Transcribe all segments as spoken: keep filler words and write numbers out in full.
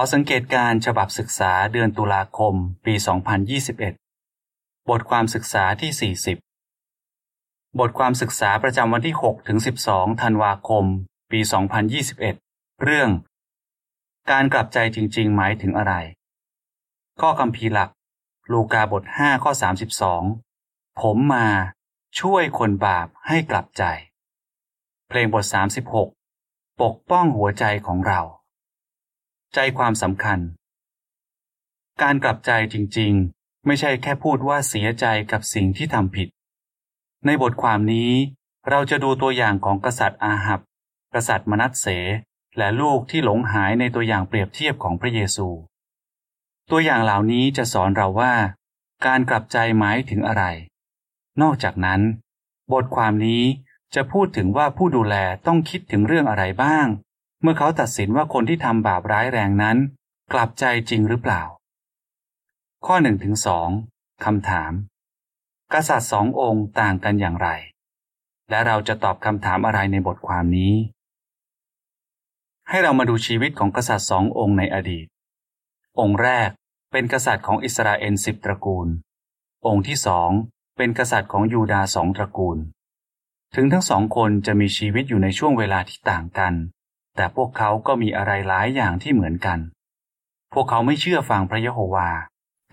อสังเกตการฉบับศึกษาเดือนตุลาคมปีสองพันยี่สิบเอ็ดบทความศึกษาที่สี่สิบบทความศึกษาประจำวันที่หกถึงสิบสองธันวาคมปีสองพันยี่สิบเอ็ดเรื่องการกลับใจจริงๆหมายถึงอะไรข้อคัมภีร์หลักลูกาบทห้าข้อสามสิบสองผมมาช่วยคนบาปให้กลับใจเพลงบทสามสิบหกปกป้องหัวใจของเราใจความสำคัญการกลับใจจริงๆไม่ใช่แค่พูดว่าเสียใจกับสิ่งที่ทำผิดในบทความนี้เราจะดูตัวอย่างของกษัตริย์อาหับกษัตริย์มนัสเสและลูกที่หลงหายในตัวอย่างเปรียบเทียบของพระเยซูตัวอย่างเหล่านี้จะสอนเราว่าการกลับใจหมายถึงอะไรนอกจากนั้นบทความนี้จะพูดถึงว่าผู้ดูแลต้องคิดถึงเรื่องอะไรบ้างเมื่อเขาตัดสินว่าคนที่ทำบาปร้ายแรงนั้นกลับใจจริงหรือเปล่าข้อ หนึ่งถึงสอง คำถามกษัตริย์สององค์ต่างกันอย่างไรและเราจะตอบคำถามอะไรในบทความนี้ให้เรามาดูชีวิตของกษัตริย์สององค์ในอดีตองค์แรกเป็นกษัตริย์ของอิสราเอลสิบตระกูลองค์ที่สองเป็นกษัตริย์ของยูดาห์สองตระกูลถึงทั้งสองคนจะมีชีวิตอยู่ในช่วงเวลาที่ต่างกันแต่พวกเขาก็มีอะไรหลายอย่างที่เหมือนกันพวกเขาไม่เชื่อฟังพระยะโฮวา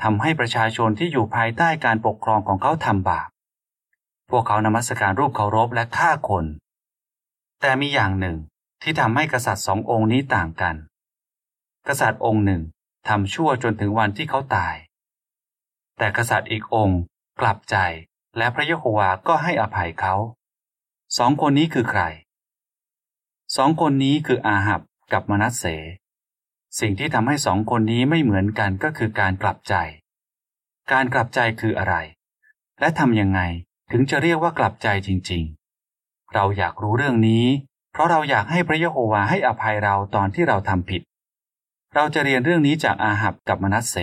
ทำให้ประชาชนที่อยู่ภายใต้การปกครองของเขาทำบาปพวกเขานมัสการรูปเคารพและฆ่าคนแต่มีอย่างหนึ่งที่ทำให้กษัตริย์สององค์นี้ต่างกันกษัตริย์องค์หนึ่งทำชั่วจนถึงวันที่เขาตายแต่กษัตริย์อีกองค์กลับใจและพระยะโฮวาก็ให้อภัยเขาสองคนนี้คือใครสองคนนี้คืออาหับกับมนัสเสสิ่งที่ทำให้สองคนนี้ไม่เหมือนกันก็คือการกลับใจการกลับใจคืออะไรและทำยังไงถึงจะเรียกว่ากลับใจจริงๆเราอยากรู้เรื่องนี้เพราะเราอยากให้พระยะโฮวาให้อภัยเราตอนที่เราทำผิดเราจะเรียนเรื่องนี้จากอาหับกับมนัสเส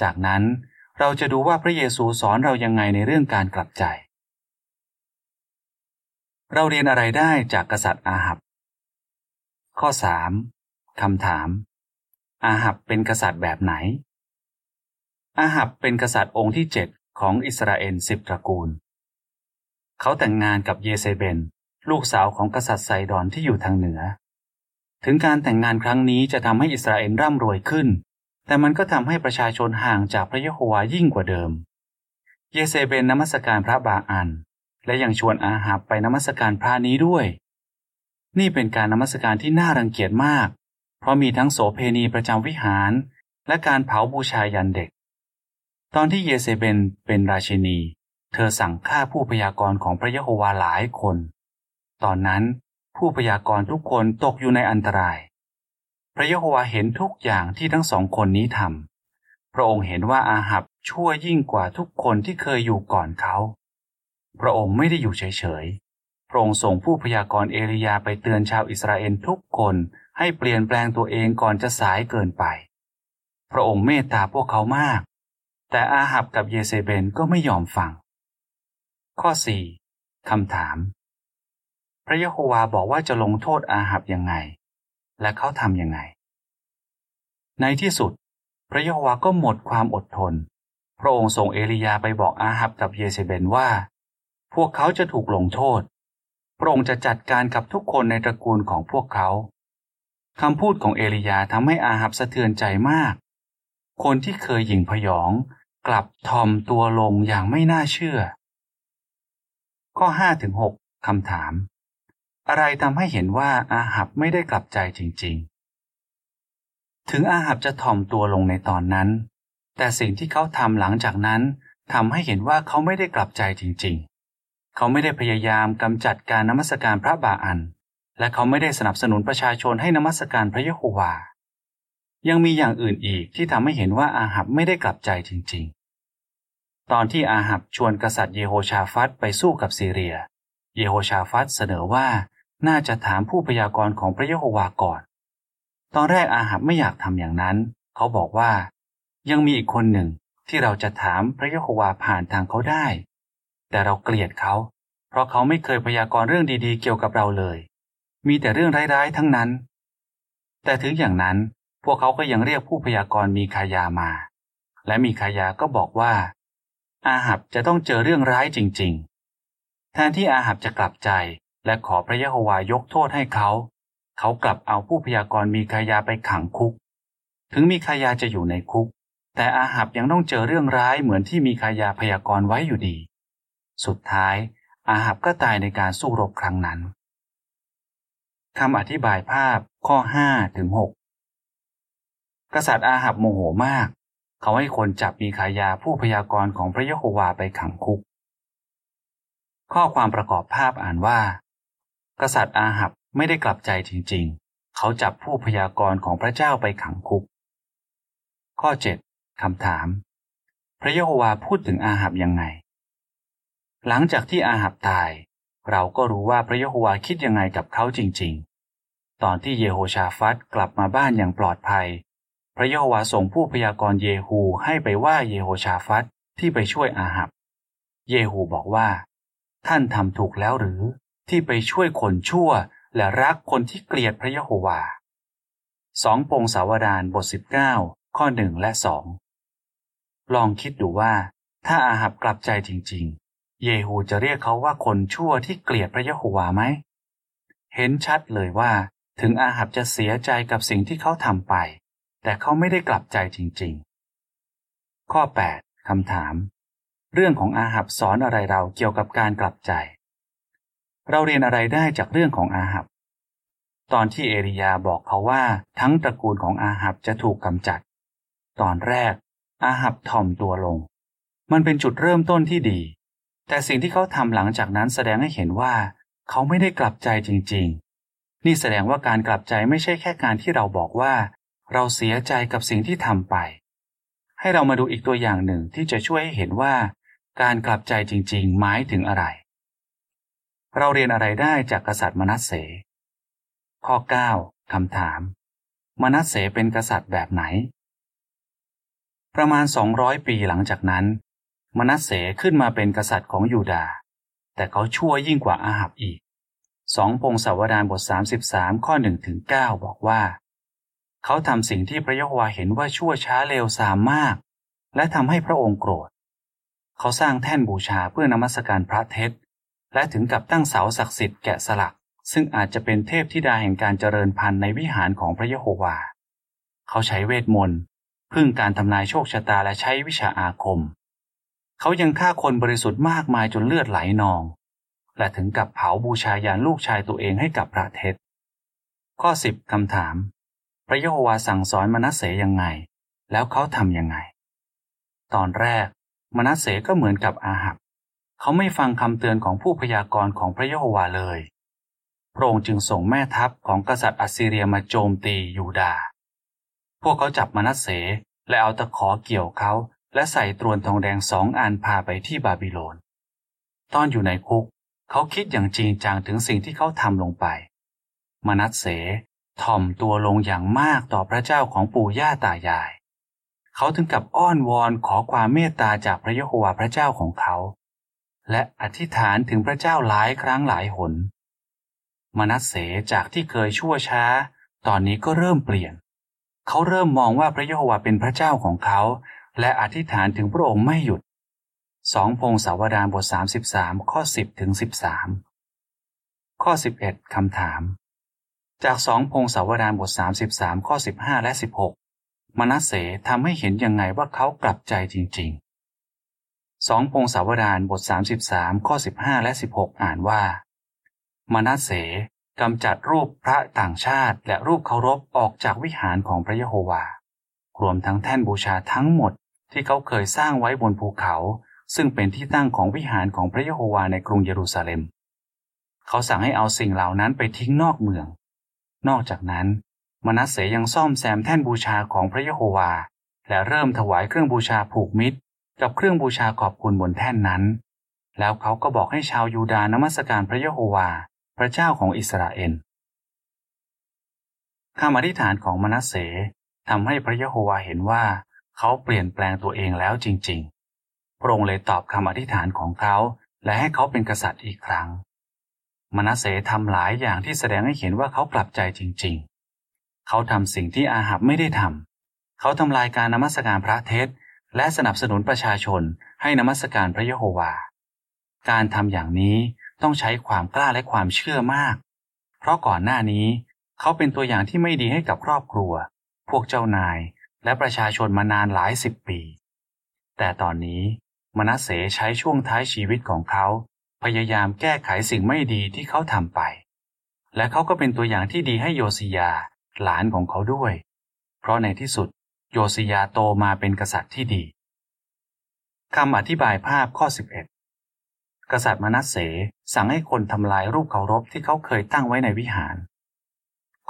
จากนั้นเราจะดูว่าพระเยซูสอนเรายังไงในเรื่องการกลับใจเราเรียนอะไรได้จากกษัตริย์อาหับข้อสามคำถามอาหับเป็นกษัตริย์แบบไหนอาหับเป็นกษัตริย์องค์ที่เจ็ดของอิสราเอลสิบตระกูลเขาแต่งงานกับเยเซเบลลูกสาวของกษัตริย์ไซดอนที่อยู่ทางเหนือถึงการแต่งงานครั้งนี้จะทำให้อิสราเอลร่ำรวยขึ้นแต่มันก็ทำให้ประชาชนห่างจากพระยะโฮวายิ่งกว่าเดิมเยเซเบลนมัสการพระบาอัลและยังชวนอาหับไปนมัสการพระนี้ด้วยนี่เป็นการนมัสการที่น่ารังเกียจมากเพราะมีทั้งโสเพณีประจำวิหารและการเผาบูชายัญเด็กตอนที่เยเซเบลเป็นราชินีเธอสั่งฆ่าผู้พยากรณ์ของพระยะโฮวาหลายคนตอนนั้นผู้พยากรณ์ทุกคนตกอยู่ในอันตรายพระยะโฮวาเห็นทุกอย่างที่ทั้งสองคนนี้ทำพระองค์เห็นว่าอาหับชั่วยิ่งกว่าทุกคนที่เคยอยู่ก่อนเขาพระองค์ไม่ได้อยู่เฉยๆพระองค์ส่งผู้พยากรณ์เอลียาไปเตือนชาวอิสราเอลทุกคนให้เปลี่ยนแปลงตัวเองก่อนจะสายเกินไปพระองค์เมตตาพวกเขามากแต่อาหับกับเยเซเบลก็ไม่ยอมฟังข้อสี่คำถามพระยะโฮวาบอกว่าจะลงโทษอาหับยังไงและเขาทำยังไงในที่สุดพระยะโฮวาก็หมดความอดทนพระองค์ส่งเอลียาไปบอกอาหับกับเยเซเบลว่าพวกเขาจะถูกลงโทษพระองค์จะจัดการกับทุกคนในตระกูลของพวกเขาคำพูดของเอลียาทำให้อาหับสะเทือนใจมากคนที่เคยหยิ่งพยองกลับทอมตัวลงอย่างไม่น่าเชื่อข้อ ห้าถึงหก คำถามอะไรทำให้เห็นว่าอาหับไม่ได้กลับใจจริงๆถึงอาหับจะถ่อมตัวลงในตอนนั้นแต่สิ่งที่เขาทำหลังจากนั้นทำให้เห็นว่าเขาไม่ได้กลับใจจริงๆเขาไม่ได้พยายามกำจัดการนมัสการพระบาอัลและเขาไม่ได้สนับสนุนประชาชนให้นมัสการพระยะโฮวายังมีอย่างอื่นอีกที่ทำให้เห็นว่าอาหับไม่ได้กลับใจจริงๆตอนที่อาหับชวนกษัตริย์เยโฮชาฟัตไปสู้กับซีเรียเยโฮชาฟัตเสนอว่าน่าจะถามผู้พยากรณ์ของพระยะโฮวาก่อนตอนแรกอาหับไม่อยากทำอย่างนั้นเขาบอกว่ายังมีอีกคนหนึ่งที่เราจะถามพระยะโฮวาผ่านทางเขาได้แต่เราเกลียดเขาเพราะเขาไม่เคยพยากรณ์เรื่องดีๆเกี่ยวกับเราเลยมีแต่เรื่องร้ายๆทั้งนั้นแต่ถึงอย่างนั้น พวกเขาก็ยังเรียกผู้พยากรณ์มีคายามาและมีคายาก็บอกว่าอาหับจะต้องเจอเรื่องร้ายจริงๆแทนที่อาหับจะกลับใจและขอพระยะโฮวายกโทษให้เขาเขากลับเอาผู้พยากรณ์มีคายาไปขังคุกถึงมีคายาจะอยู่ในคุกแต่อาหับยังต้องเจอเรื่องร้ายเหมือนที่มีคายาพยากรณ์ไว้อยู่ดีสุดท้ายอาหับก็ตายในการสู้รบครั้งนั้นคำอธิบายภาพข้อ ห้าถึงหก กษัตริย์อาหับโมโหมากเขาให้คนจับมีคายาผู้พยากรณ์ของพระยะโฮวาไปขังคุกข้อความประกอบภาพอ่านว่ากษัตริย์อาหับไม่ได้กลับใจจริงๆเขาจับผู้พยากรณ์ของพระเจ้าไปขังคุกข้อ เจ็ด คำถามพระยะโฮวาพูดถึงอาหับยังไงหลังจากที่อาหับตายเราก็รู้ว่าพระยะโฮวาคิดยังไงกับเขาจริงๆตอนที่เยโฮชาฟัตกลับมาบ้านอย่างปลอดภัยพระยะโฮวาส่งผู้พยากรณ์เยฮูให้ไปว่าเยโฮชาฟัตที่ไปช่วยอาหับเยฮูบอกว่าท่านทำถูกแล้วหรือที่ไปช่วยคนชั่วและรักคนที่เกลียดพระยะโฮวาสองพงศาวดารบทสิบเก้าข้อหนึ่งและสองลองคิดดูว่าถ้าอาหับกลับใจจริงๆเยฮูจะเรียกเขาว่าคนชั่วที่เกลียดพระยะโฮวาไหมเห็นชัดเลยว่าถึงอาหับจะเสียใจกับสิ่งที่เขาทำไปแต่เขาไม่ได้กลับใจจริงๆข้อ แปด คำถามเรื่องของอาหับสอนอะไรเราเกี่ยวกับการกลับใจเราเรียนอะไรได้จากเรื่องของอาหับตอนที่เอลียาบอกเขาว่าทั้งตระกูลของอาหับจะถูกกำจัดตอนแรกอาหับถ่อมตัวลงมันเป็นจุดเริ่มต้นที่ดีแต่สิ่งที่เขาทำหลังจากนั้นแสดงให้เห็นว่าเขาไม่ได้กลับใจจริงๆนี่แสดงว่าการกลับใจไม่ใช่แค่การที่เราบอกว่าเราเสียใจกับสิ่งที่ทำไปให้เรามาดูอีกตัวอย่างหนึ่งที่จะช่วยให้เห็นว่าการกลับใจจริงๆหมายถึงอะไรเราเรียนอะไรได้จากกษัตริย์มนัสเสข้อ เก้า คำถามมนัสเสเป็นกษัตริย์แบบไหนประมาณสองร้อยปีหลังจากนั้นมนัสเสขึ้นมาเป็นกษัตริย์ของยูดาห์แต่เขาชั่วยิ่งกว่าอาหับอีกสองพงศาวดารบทสามสิบสามข้อ หนึ่งถึงเก้า บอกว่าเขาทำสิ่งที่พระยะโฮวาเห็นว่าชั่วช้าเลวทรามมากและทำให้พระองค์โกรธเขาสร้างแท่นบูชาเพื่อนมัสการพระเทศและถึงกับตั้งเสาศักดิ์สิทธิ์แกะสลักซึ่งอาจจะเป็นเทพธิดาแห่งการเจริญพันธุ์ในวิหารของพระยะโฮวาเขาใช้เวทมนต์พึ่งการทำนายโชคชะตาและใช้วิชาอาคมเขายังฆ่าคนบริสุทธิ์มากมายจนเลือดไหลนองและถึงกับเผาบูชายัญลูกชายตัวเองให้กับพระเท็จข้อสิบคำถามพระยะโฮวาสั่งสอนมนัสเสยังไงแล้วเขาทำยังไงตอนแรกมนัสเสก็เหมือนกับอาหับเขาไม่ฟังคำเตือนของผู้พยากรณ์ของพระยะโฮวาเลยพระองค์จึงส่งแม่ทัพของกษัตริย์อัสซีเรียมาโจมตียูดาห์พวกเขาจับมนัสเสและเอาตะขอเกี่ยวเขาและใส่ตรวนทองแดงสองอันพาไปที่บาบิโลนตอนอยู่ในคุกเขาคิดอย่างจริงจังถึงสิ่งที่เขาทำลงไปมนัสเสถ่อมตัวลงอย่างมากต่อพระเจ้าของปู่ย่าตายายเขาถึงกับอ้อนวอนขอความเมตตาจากพระยะโฮวาพระเจ้าของเขาและอธิษฐานถึงพระเจ้าหลายครั้งหลายหนมนัสเสจากที่เคยชั่วช้าตอนนี้ก็เริ่มเปลี่ยนเขาเริ่มมองว่าพระยะโฮวาเป็นพระเจ้าของเขาและอธิษฐานถึงพระองค์ไม่หยุดสองพงศาวดารบทสามสิบสามข้อ สิบถึงสิบสาม ข้อ สิบเอ็ด คำถามจากสองพงศาวดารบทสามสิบสามข้อ สิบห้าและสิบหกมนัสเสทำให้เห็นยังไงว่าเขากลับใจจริงๆสองพงศาวดารบทสามสิบสามข้อ สิบห้าและสิบหกอ่านว่ามนัสเสกำจัดรูปพระต่างชาติและรูปเคารพออกจากวิหารของพระยะโฮวารวมทั้งแท่นบูชาทั้งหมดที่เขาเคยสร้างไว้บนภูเขาซึ่งเป็นที่ตั้งของวิหารของพระยะโฮวาในกรุงเยรูซาเล็มเขาสั่งให้เอาสิ่งเหล่านั้นไปทิ้งนอกเมืองนอกจากนั้นมนัสเสยังซ่อมแซมแท่นบูชาของพระยะโฮวาและเริ่มถวายเครื่องบูชาผูกมิตรกับเครื่องบูชาขอบคุณบนแท่นนั้นแล้วเขาก็บอกให้ชาวยูดาห์นมัสการพระยะโฮวาพระเจ้าของอิสราเอลคำอธิษฐานของมนัสเสทำให้พระยะโฮวาเห็นว่าเขาเปลี่ยนแปลงตัวเองแล้วจริงๆพระองค์เลยตอบคำอธิษฐานของเขาและให้เขาเป็นกษัตริย์อีกครั้งมนัสเสทำหลายอย่างที่แสดงให้เห็นว่าเขากลับใจจริง เขาทำสิ่งที่อาหับไม่ได้ทำเขาทำลายการนมัสการพระเท็จและสนับสนุนประชาชนให้นมัสการพระเยโฮวาการทำอย่างนี้ต้องใช้ความกล้าและความเชื่อมากเพราะก่อนหน้านี้เขาเป็นตัวอย่างที่ไม่ดีให้กับครอบครัวพวกเจ้านายและประชาชนมานานหลายสิบปีแต่ตอนนี้มนัสเสใช้ช่วงท้ายชีวิตของเขาพยายามแก้ไขสิ่งไม่ดีที่เขาทำไปและเขาก็เป็นตัวอย่างที่ดีให้โยสิยาหลานของเขาด้วยเพราะในที่สุดโยสิยาโตมาเป็นกษัตริย์ที่ดีคำอธิบายภาพข้อสิบเอ็ดกษัตริย์มนัสเสสั่งให้คนทำลายรูปเคารพที่เขาเคยตั้งไว้ในวิหาร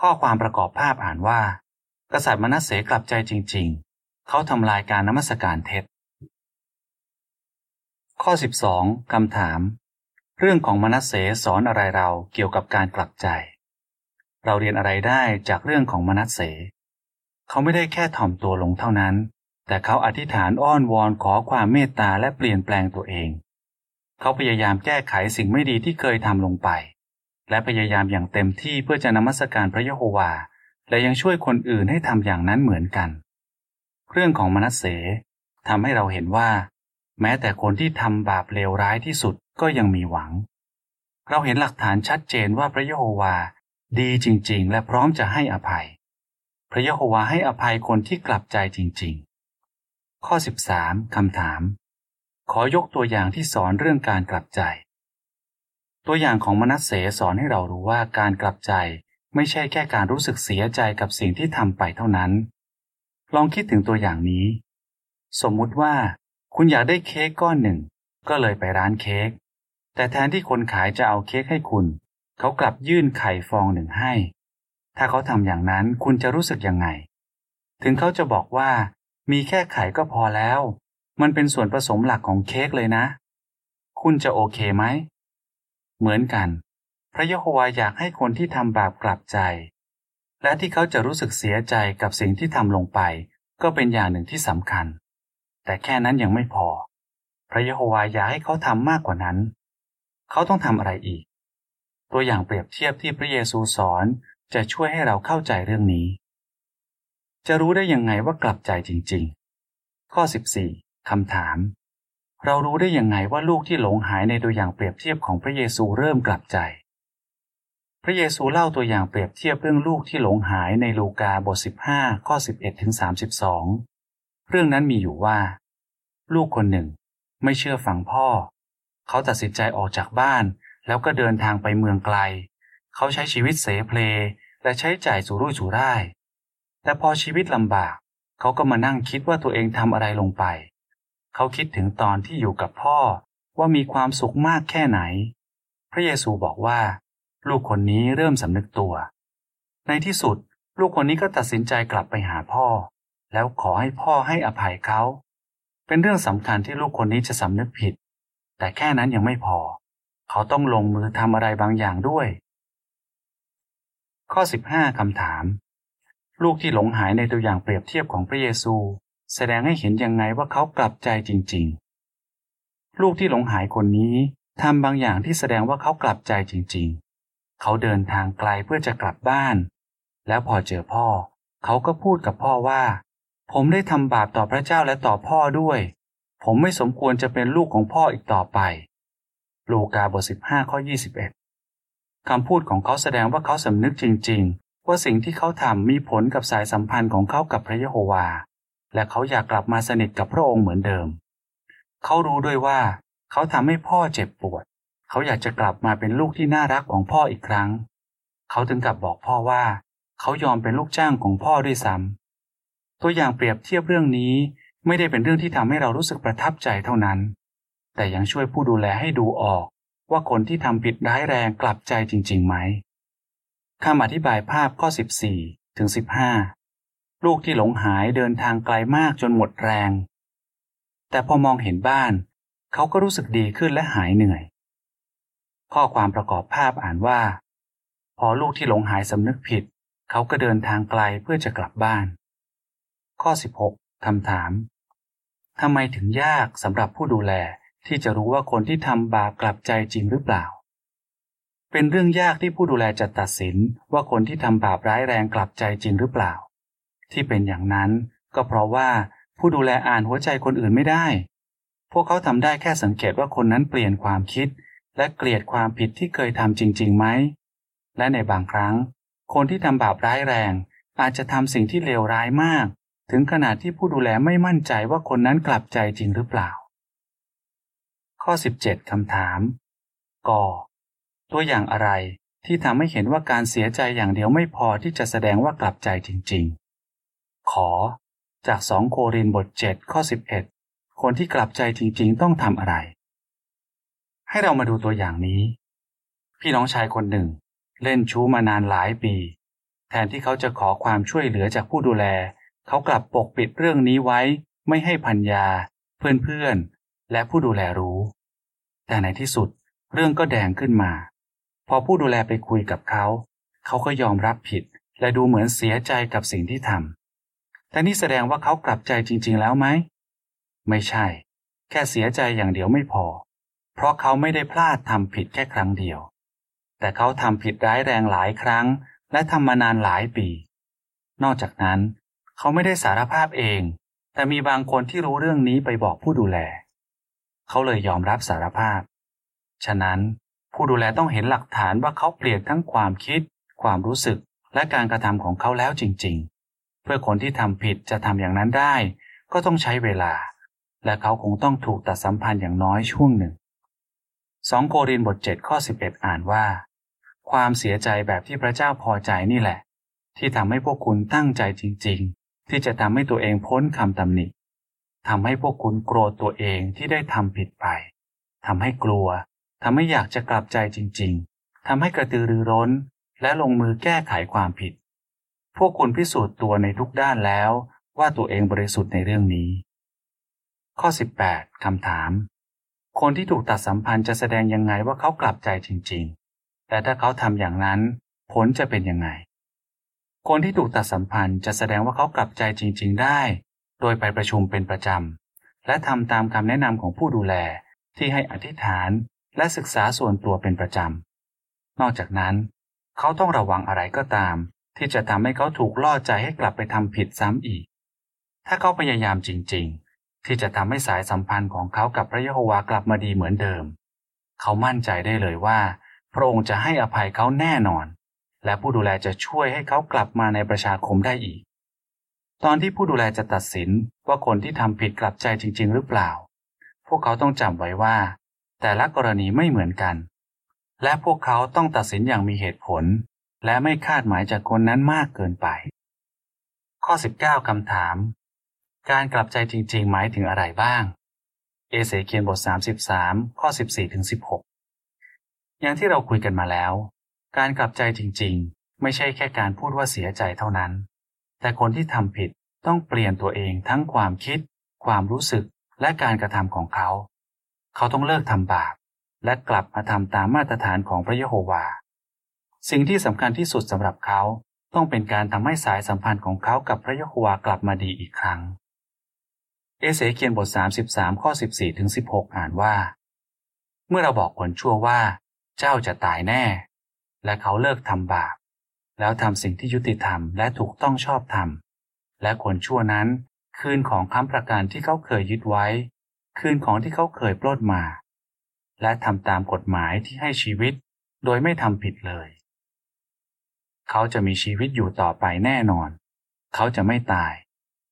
ข้อความประกอบภาพอ่านว่ากษัตริย์มนัสเสกลับใจจริงๆเขาทำลายการนมัสการเท็จข้อสิบสองคำถามเรื่องของมนัสเสสอนอะไรเราเกี่ยวกับการกลับใจเราเรียนอะไรได้จากเรื่องของมนัสเสเขาไม่ได้แค่ถ่อมตัวลงเท่านั้นแต่เขาอธิษฐานอ้อนวอนขอความเมตตาและเปลี่ยนแปลงตัวเองเขาพยายามแก้ไขสิ่งไม่ดีที่เคยทำลงไปและพยายามอย่างเต็มที่เพื่อจะนมัสการพระยะโฮวาและยังช่วยคนอื่นให้ทำอย่างนั้นเหมือนกันเรื่องของมนัสเสทำให้เราเห็นว่าแม้แต่คนที่ทำบาปเลวร้ายที่สุดก็ยังมีหวังเราเห็นหลักฐานชัดเจนว่าพระยะโฮวาดีจริงๆและพร้อมจะให้อภัยพระยะโฮวาให้อภัยคนที่กลับใจจริงๆข้อสิบสามคำถามขอยกตัวอย่างที่สอนเรื่องการกลับใจตัวอย่างของมนัสเสสอนให้เรารู้ว่าการกลับใจไม่ใช่แค่การรู้สึกเสียใจกับสิ่งที่ทำไปเท่านั้นลองคิดถึงตัวอย่างนี้สมมุติว่าคุณอยากได้เค้กก้อนหนึ่งก็เลยไปร้านเค้กแต่แทนที่คนขายจะเอาเค้กให้คุณเขากลับยื่นไข่ฟองหนึ่งให้ถ้าเขาทำอย่างนั้นคุณจะรู้สึกยังไงถึงเขาจะบอกว่ามีแค่ไข่ก็พอแล้วมันเป็นส่วนผสมหลักของเค้กเลยนะคุณจะโอเคไหมเหมือนกันพระยะโฮวาอยากให้คนที่ทำบาปกลับใจและที่เขาจะรู้สึกเสียใจกับสิ่งที่ทำลงไปก็เป็นอย่างหนึ่งที่สำคัญแต่แค่นั้นยังไม่พอพระยะโฮวาอยากให้เขาทำมากกว่านั้นเขาต้องทำอะไรอีกตัวอย่างเปรียบเทียบที่พระเยซูสอนจะช่วยให้เราเข้าใจเรื่องนี้จะรู้ได้ยังไงว่ากลับใจจริงๆข้อสิบสี่คำถามเรารู้ได้ยังไงว่าลูกที่หลงหายในตัวอย่างเปรียบเทียบของพระเยซูเริ่มกลับใจพระเยซูเล่าตัวอย่างเปรียบเทียบเรื่องลูกที่หลงหายในลูกาบทสิบห้าข้อ สิบเอ็ดถึงสามสิบสอง เรื่องนั้นมีอยู่ว่าลูกคนหนึ่งไม่เชื่อฟังพ่อเขาตัดสินใจออกจากบ้านแล้วก็เดินทางไปเมืองไกลเขาใช้ชีวิตเสเพลและใช้จ่ายสุรุ่ยสุร่ายแต่พอชีวิตลำบากเขาก็มานั่งคิดว่าตัวเองทำอะไรลงไปเขาคิดถึงตอนที่อยู่กับพ่อว่ามีความสุขมากแค่ไหนพระเยซูบอกว่าลูกคนนี้เริ่มสำนึกตัวในที่สุดลูกคนนี้ก็ตัดสินใจกลับไปหาพ่อแล้วขอให้พ่อให้อภัยเขาเป็นเรื่องสำคัญที่ลูกคนนี้จะสำนึกผิดแต่แค่นั้นยังไม่พอเขาต้องลงมือทำอะไรบางอย่างด้วยข้อสิบห้าคำถามลูกที่หลงหายในตัวอย่างเปรียบเทียบของพระเยซูแสดงให้เห็นยังไงว่าเขากลับใจจริงๆลูกที่หลงหายคนนี้ทำบางอย่างที่แสดงว่าเขากลับใจจริงๆเขาเดินทางไกลเพื่อจะกลับบ้านแล้วพอเจอพ่อเขาก็พูดกับพ่อว่าผมได้ทำบาปต่อพระเจ้าและต่อพ่อด้วยผมไม่สมควรจะเป็นลูกของพ่ออีกต่อไปลูกาบทสิบห้าข้อยี่สิบเอ็ดคำพูดของเขาแสดงว่าเขาสำนึกจริงๆว่าสิ่งที่เขาทำมีผลกับสายสัมพันธ์ของเขากับพระยะโฮวาและเขาอยากกลับมาสนิทกับพระองค์เหมือนเดิมเขารู้ด้วยว่าเขาทำให้พ่อเจ็บปวดเขาอยากจะกลับมาเป็นลูกที่น่ารักของพ่ออีกครั้งเขาถึงกับบอกพ่อว่าเขายอมเป็นลูกจ้างของพ่อด้วยซ้ำตัวอย่างเปรียบเทียบเรื่องนี้ไม่ได้เป็นเรื่องที่ทำให้เรารู้สึกประทับใจเท่านั้นแต่ยังช่วยผู้ดูแลให้ดูออกว่าคนที่ทำผิดร้ายแรงกลับใจจริงๆไหมคำอธิบายภาพข้อสิบสี่ถึงสิบห้าลูกที่หลงหายเดินทางไกลมากจนหมดแรงแต่พอมองเห็นบ้านเขาก็รู้สึกดีขึ้นและหายเหนื่อยข้อความประกอบภาพอ่านว่าพอลูกที่หลงหายสำนึกผิดเขาก็เดินทางไกลเพื่อจะกลับบ้านข้อสิบหกคำถามทำไมถึงยากสำหรับผู้ดูแลที่จะรู้ว่าคนที่ทำบาปกลับใจจริงหรือเปล่า เป็นเรื่องยากที่ผู้ดูแลจะตัดสินว่าคนที่ทำบาปร้ายแรงกลับใจจริงหรือเปล่าที่เป็นอย่างนั้นก็เพราะว่าผู้ดูแลอ่านหัวใจคนอื่นไม่ได้พวกเขาทำได้แค่สังเกตว่าคนนั้นเปลี่ยนความคิดและเกลียดความผิดที่เคยทำจริงๆไหมและในบางครั้งคนที่ทำบาปร้ายแรงอาจจะทำสิ่งที่เลวร้ายมากถึงขนาดที่ผู้ดูแลไม่มั่นใจว่าคนนั้นกลับใจจริงหรือเปล่าข้อสิบเจ็ดคำถามกตัวอย่างอะไรที่ทำให้เห็นว่าการเสียใจอย่างเดียวไม่พอที่จะแสดงว่ากลับใจจริงๆขอจากสองโครินธ์บทเจ็ดข้อสิบเอ็ดคนที่กลับใจจริงๆต้องทำอะไรให้เรามาดูตัวอย่างนี้พี่น้องชายคนหนึ่งเล่นชู้มานานหลายปีแทนที่เขาจะขอความช่วยเหลือจากผู้ดูแลเขากลับปกปิดเรื่องนี้ไว้ไม่ให้ภรรยาเพื่อนๆและผู้ดูแลรู้แต่ในที่สุดเรื่องก็แดงขึ้นมาพอผู้ดูแลไปคุยกับเขาเขาก็ยอมรับผิดและดูเหมือนเสียใจกับสิ่งที่ทำแต่นี่แสดงว่าเขากลับใจจริงๆแล้วไหมไม่ใช่แค่เสียใจอย่างเดียวไม่พอเพราะเขาไม่ได้พลาดทำผิดแค่ครั้งเดียวแต่เขาทำผิดร้ายแรงหลายครั้งและทำมานานหลายปีนอกจากนั้นเขาไม่ได้สารภาพเองแต่มีบางคนที่รู้เรื่องนี้ไปบอกผู้ดูแลเขาเลยยอมรับสารภาพฉะนั้นผู้ดูแลต้องเห็นหลักฐานว่าเขาเปลี่ยนทั้งความคิดความรู้สึกและการกระทำของเขาแล้วจริงๆเพื่อคนที่ทำผิดจะทำอย่างนั้นได้ก็ต้องใช้เวลาและเขาคงต้องถูกตัดสัมพันธ์อย่างน้อยช่วงหนึ่งสองโครินธ์บทเจ็ดข้อสิบเอ็ดอ่านว่าความเสียใจแบบที่พระเจ้าพอใจนี่แหละที่ทำให้พวกคุณตั้งใจจริงๆที่จะทำให้ตัวเองพ้นคำตำหนิทำให้พวกคุณโกรธตัวเองที่ได้ทำผิดไปทำให้กลัวทำให้อยากจะกลับใจจริงๆทำให้กระตือรือร้นและลงมือแก้ไขความผิดพวกคุณพิสูจน์ตัวในทุกด้านแล้วว่าตัวเองบริสุทธิ์ในเรื่องนี้ข้อสิบแปดคำถามคนที่ถูกตัดสัมพันธ์จะแสดงยังไงว่าเขากลับใจจริงๆและถ้าเขาทำอย่างนั้นผลจะเป็นยังไงคนที่ถูกตัดสัมพันธ์จะแสดงว่าเขากลับใจจริงๆได้โดยไปประชุมเป็นประจำและทำตามคำแนะนำของผู้ดูแลที่ให้อธิษฐานและศึกษาส่วนตัวเป็นประจำนอกจากนั้นเขาต้องระวังอะไรก็ตามที่จะทำให้เขาถูกล่อใจให้กลับไปทำผิดซ้ำอีกถ้าเขาพยายามจริงๆที่จะทำให้สายสัมพันธ์ของเขากับพระยะโฮวากลับมาดีเหมือนเดิมเขามั่นใจได้เลยว่าพระองค์จะให้อภัยเขาแน่นอนและผู้ดูแลจะช่วยให้เขากลับมาในประชาคมได้อีกตอนที่ผู้ดูแลจะตัดสินว่าคนที่ทำผิดกลับใจจริงๆหรือเปล่าพวกเขาต้องจำไว้ว่าแต่ละกรณีไม่เหมือนกันและพวกเขาต้องตัดสินอย่างมีเหตุผลและไม่คาดหมายจากคนนั้นมากเกินไปข้อสิบเก้าคำถามการกลับใจจริงๆหมายถึงอะไรบ้างเอเสเคียลบทสามสิบสามข้อสิบสี่ถึงสิบหกอย่างที่เราคุยกันมาแล้วการกลับใจจริงๆไม่ใช่แค่การพูดว่าเสียใจเท่านั้นแต่คนที่ทำผิดต้องเปลี่ยนตัวเองทั้งความคิดความรู้สึกและการกระทำของเขาเขาต้องเลิกทำบาปและกลับมาทำตามมาตรฐานของพระยะโฮวาสิ่งที่สำคัญที่สุดสำหรับเขาต้องเป็นการทำให้สายสัมพันธ์ของเขากับพระยะโฮวากลับมาดีอีกครั้งเอเสเคียลบทสามสิบสามข้อสิบสี่ถึงสิบหกอ่านว่าเมื่อเราบอกคนชั่วว่าเจ้าจะตายแน่และเขาเลิกทำบาปแล้วทำสิ่งที่ยุติธรรมและถูกต้องชอบธรรมและคนชั่วนั้นคืนของค้ำประกันที่เขาเคยยึดไว้คืนของที่เขาเคยปล้นมาและทำตามกฎหมายที่ให้ชีวิตโดยไม่ทำผิดเลยเขาจะมีชีวิตอยู่ต่อไปแน่นอนเขาจะไม่ตาย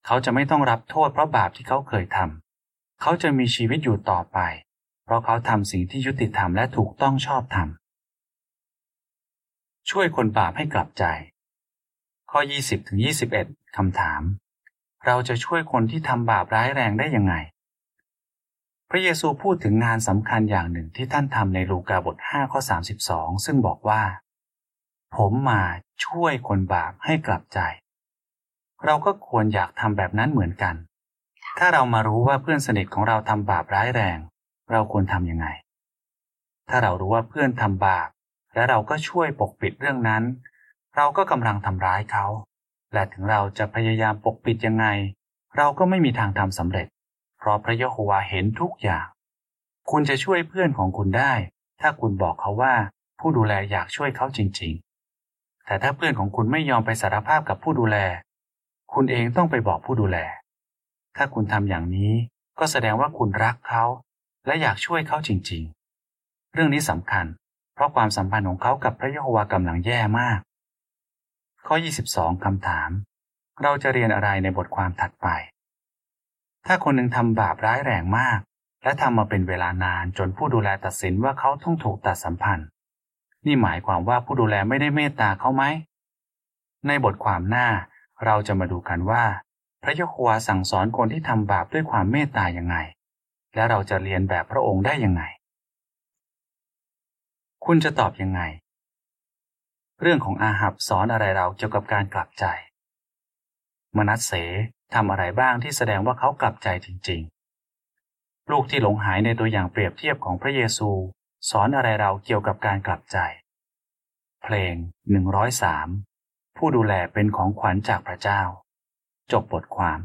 เขาจะไม่ต้องรับโทษเพราะบาปที่เขาเคยทำเขาจะมีชีวิตอยู่ต่อไปเพราะเขาทำสิ่งที่ยุติธรรมและถูกต้องชอบธรรมช่วยคนบาปให้กลับใจข้อ ยี่สิบถึงยี่สิบเอ็ด คำถามเราจะช่วยคนที่ทำบาปร้ายแรงได้ยังไงพระเยซูพูดถึงงานสำคัญอย่างหนึ่งที่ท่านทำในลูกาบทห้าข้อสามสิบสองซึ่งบอกว่าผมมาช่วยคนบาปให้กลับใจเราก็ควรอยากทำแบบนั้นเหมือนกันถ้าเรามารู้ว่าเพื่อนสนิทของเราทำบาปร้ายแรงเราควรทำยังไงถ้าเรารู้ว่าเพื่อนทำบาปและเราก็ช่วยปกปิดเรื่องนั้นเราก็กำลังทำร้ายเขาและถึงเราจะพยายามปกปิดยังไงเราก็ไม่มีทางทำสำเร็จเพราะพระยะโฮวาเห็นทุกอย่างคุณจะช่วยเพื่อนของคุณได้ถ้าคุณบอกเขาว่า ผู้ดูแลอยากช่วยเขาจริงๆแต่ถ้าเพื่อนของคุณไม่ยอมไปสารภาพกับผู้ดูแลคุณเองต้องไปบอกผู้ดูแลถ้าคุณทำอย่างนี้ก็แสดงว่าคุณรักเขาและอยากช่วยเขาจริงๆเรื่องนี้สำคัญเพราะความสัมพันธ์ของเขากับพระยะโฮวาห์กำลังแย่มากข้อยี่สิบสองคำถามเราจะเรียนอะไรในบทความถัดไปถ้าคนหนึ่งทำบาปร้ายแรงมากและทำมาเป็นเวลานานจนผู้ดูแลตัดสินว่าเขาต้องถูกตัดสัมพันธ์นี่หมายความว่าผู้ดูแลไม่ได้เมตตาเขาไหมในบทความหน้าเราจะมาดูกันว่าพระยะโฮวาห์สั่งสอนคนที่ทำบาปด้วยความเมตตายังไงและเราจะเรียนแบบพระองค์ได้ยังไงคุณจะตอบยังไงเรื่องของอาหับสอนอะไรเราเกี่ยวกับการกลับใจมนัสเสทำอะไรบ้างที่แสดงว่าเขากลับใจจริงๆลูกที่หลงหายในตัวอย่างเปรียบเทียบของพระเยซูสอนอะไรเราเกี่ยวกับการกลับใจเพลงหนึ่งร้อยสามผู้ดูแลเป็นของขวัญจากพระเจ้าจบบทความ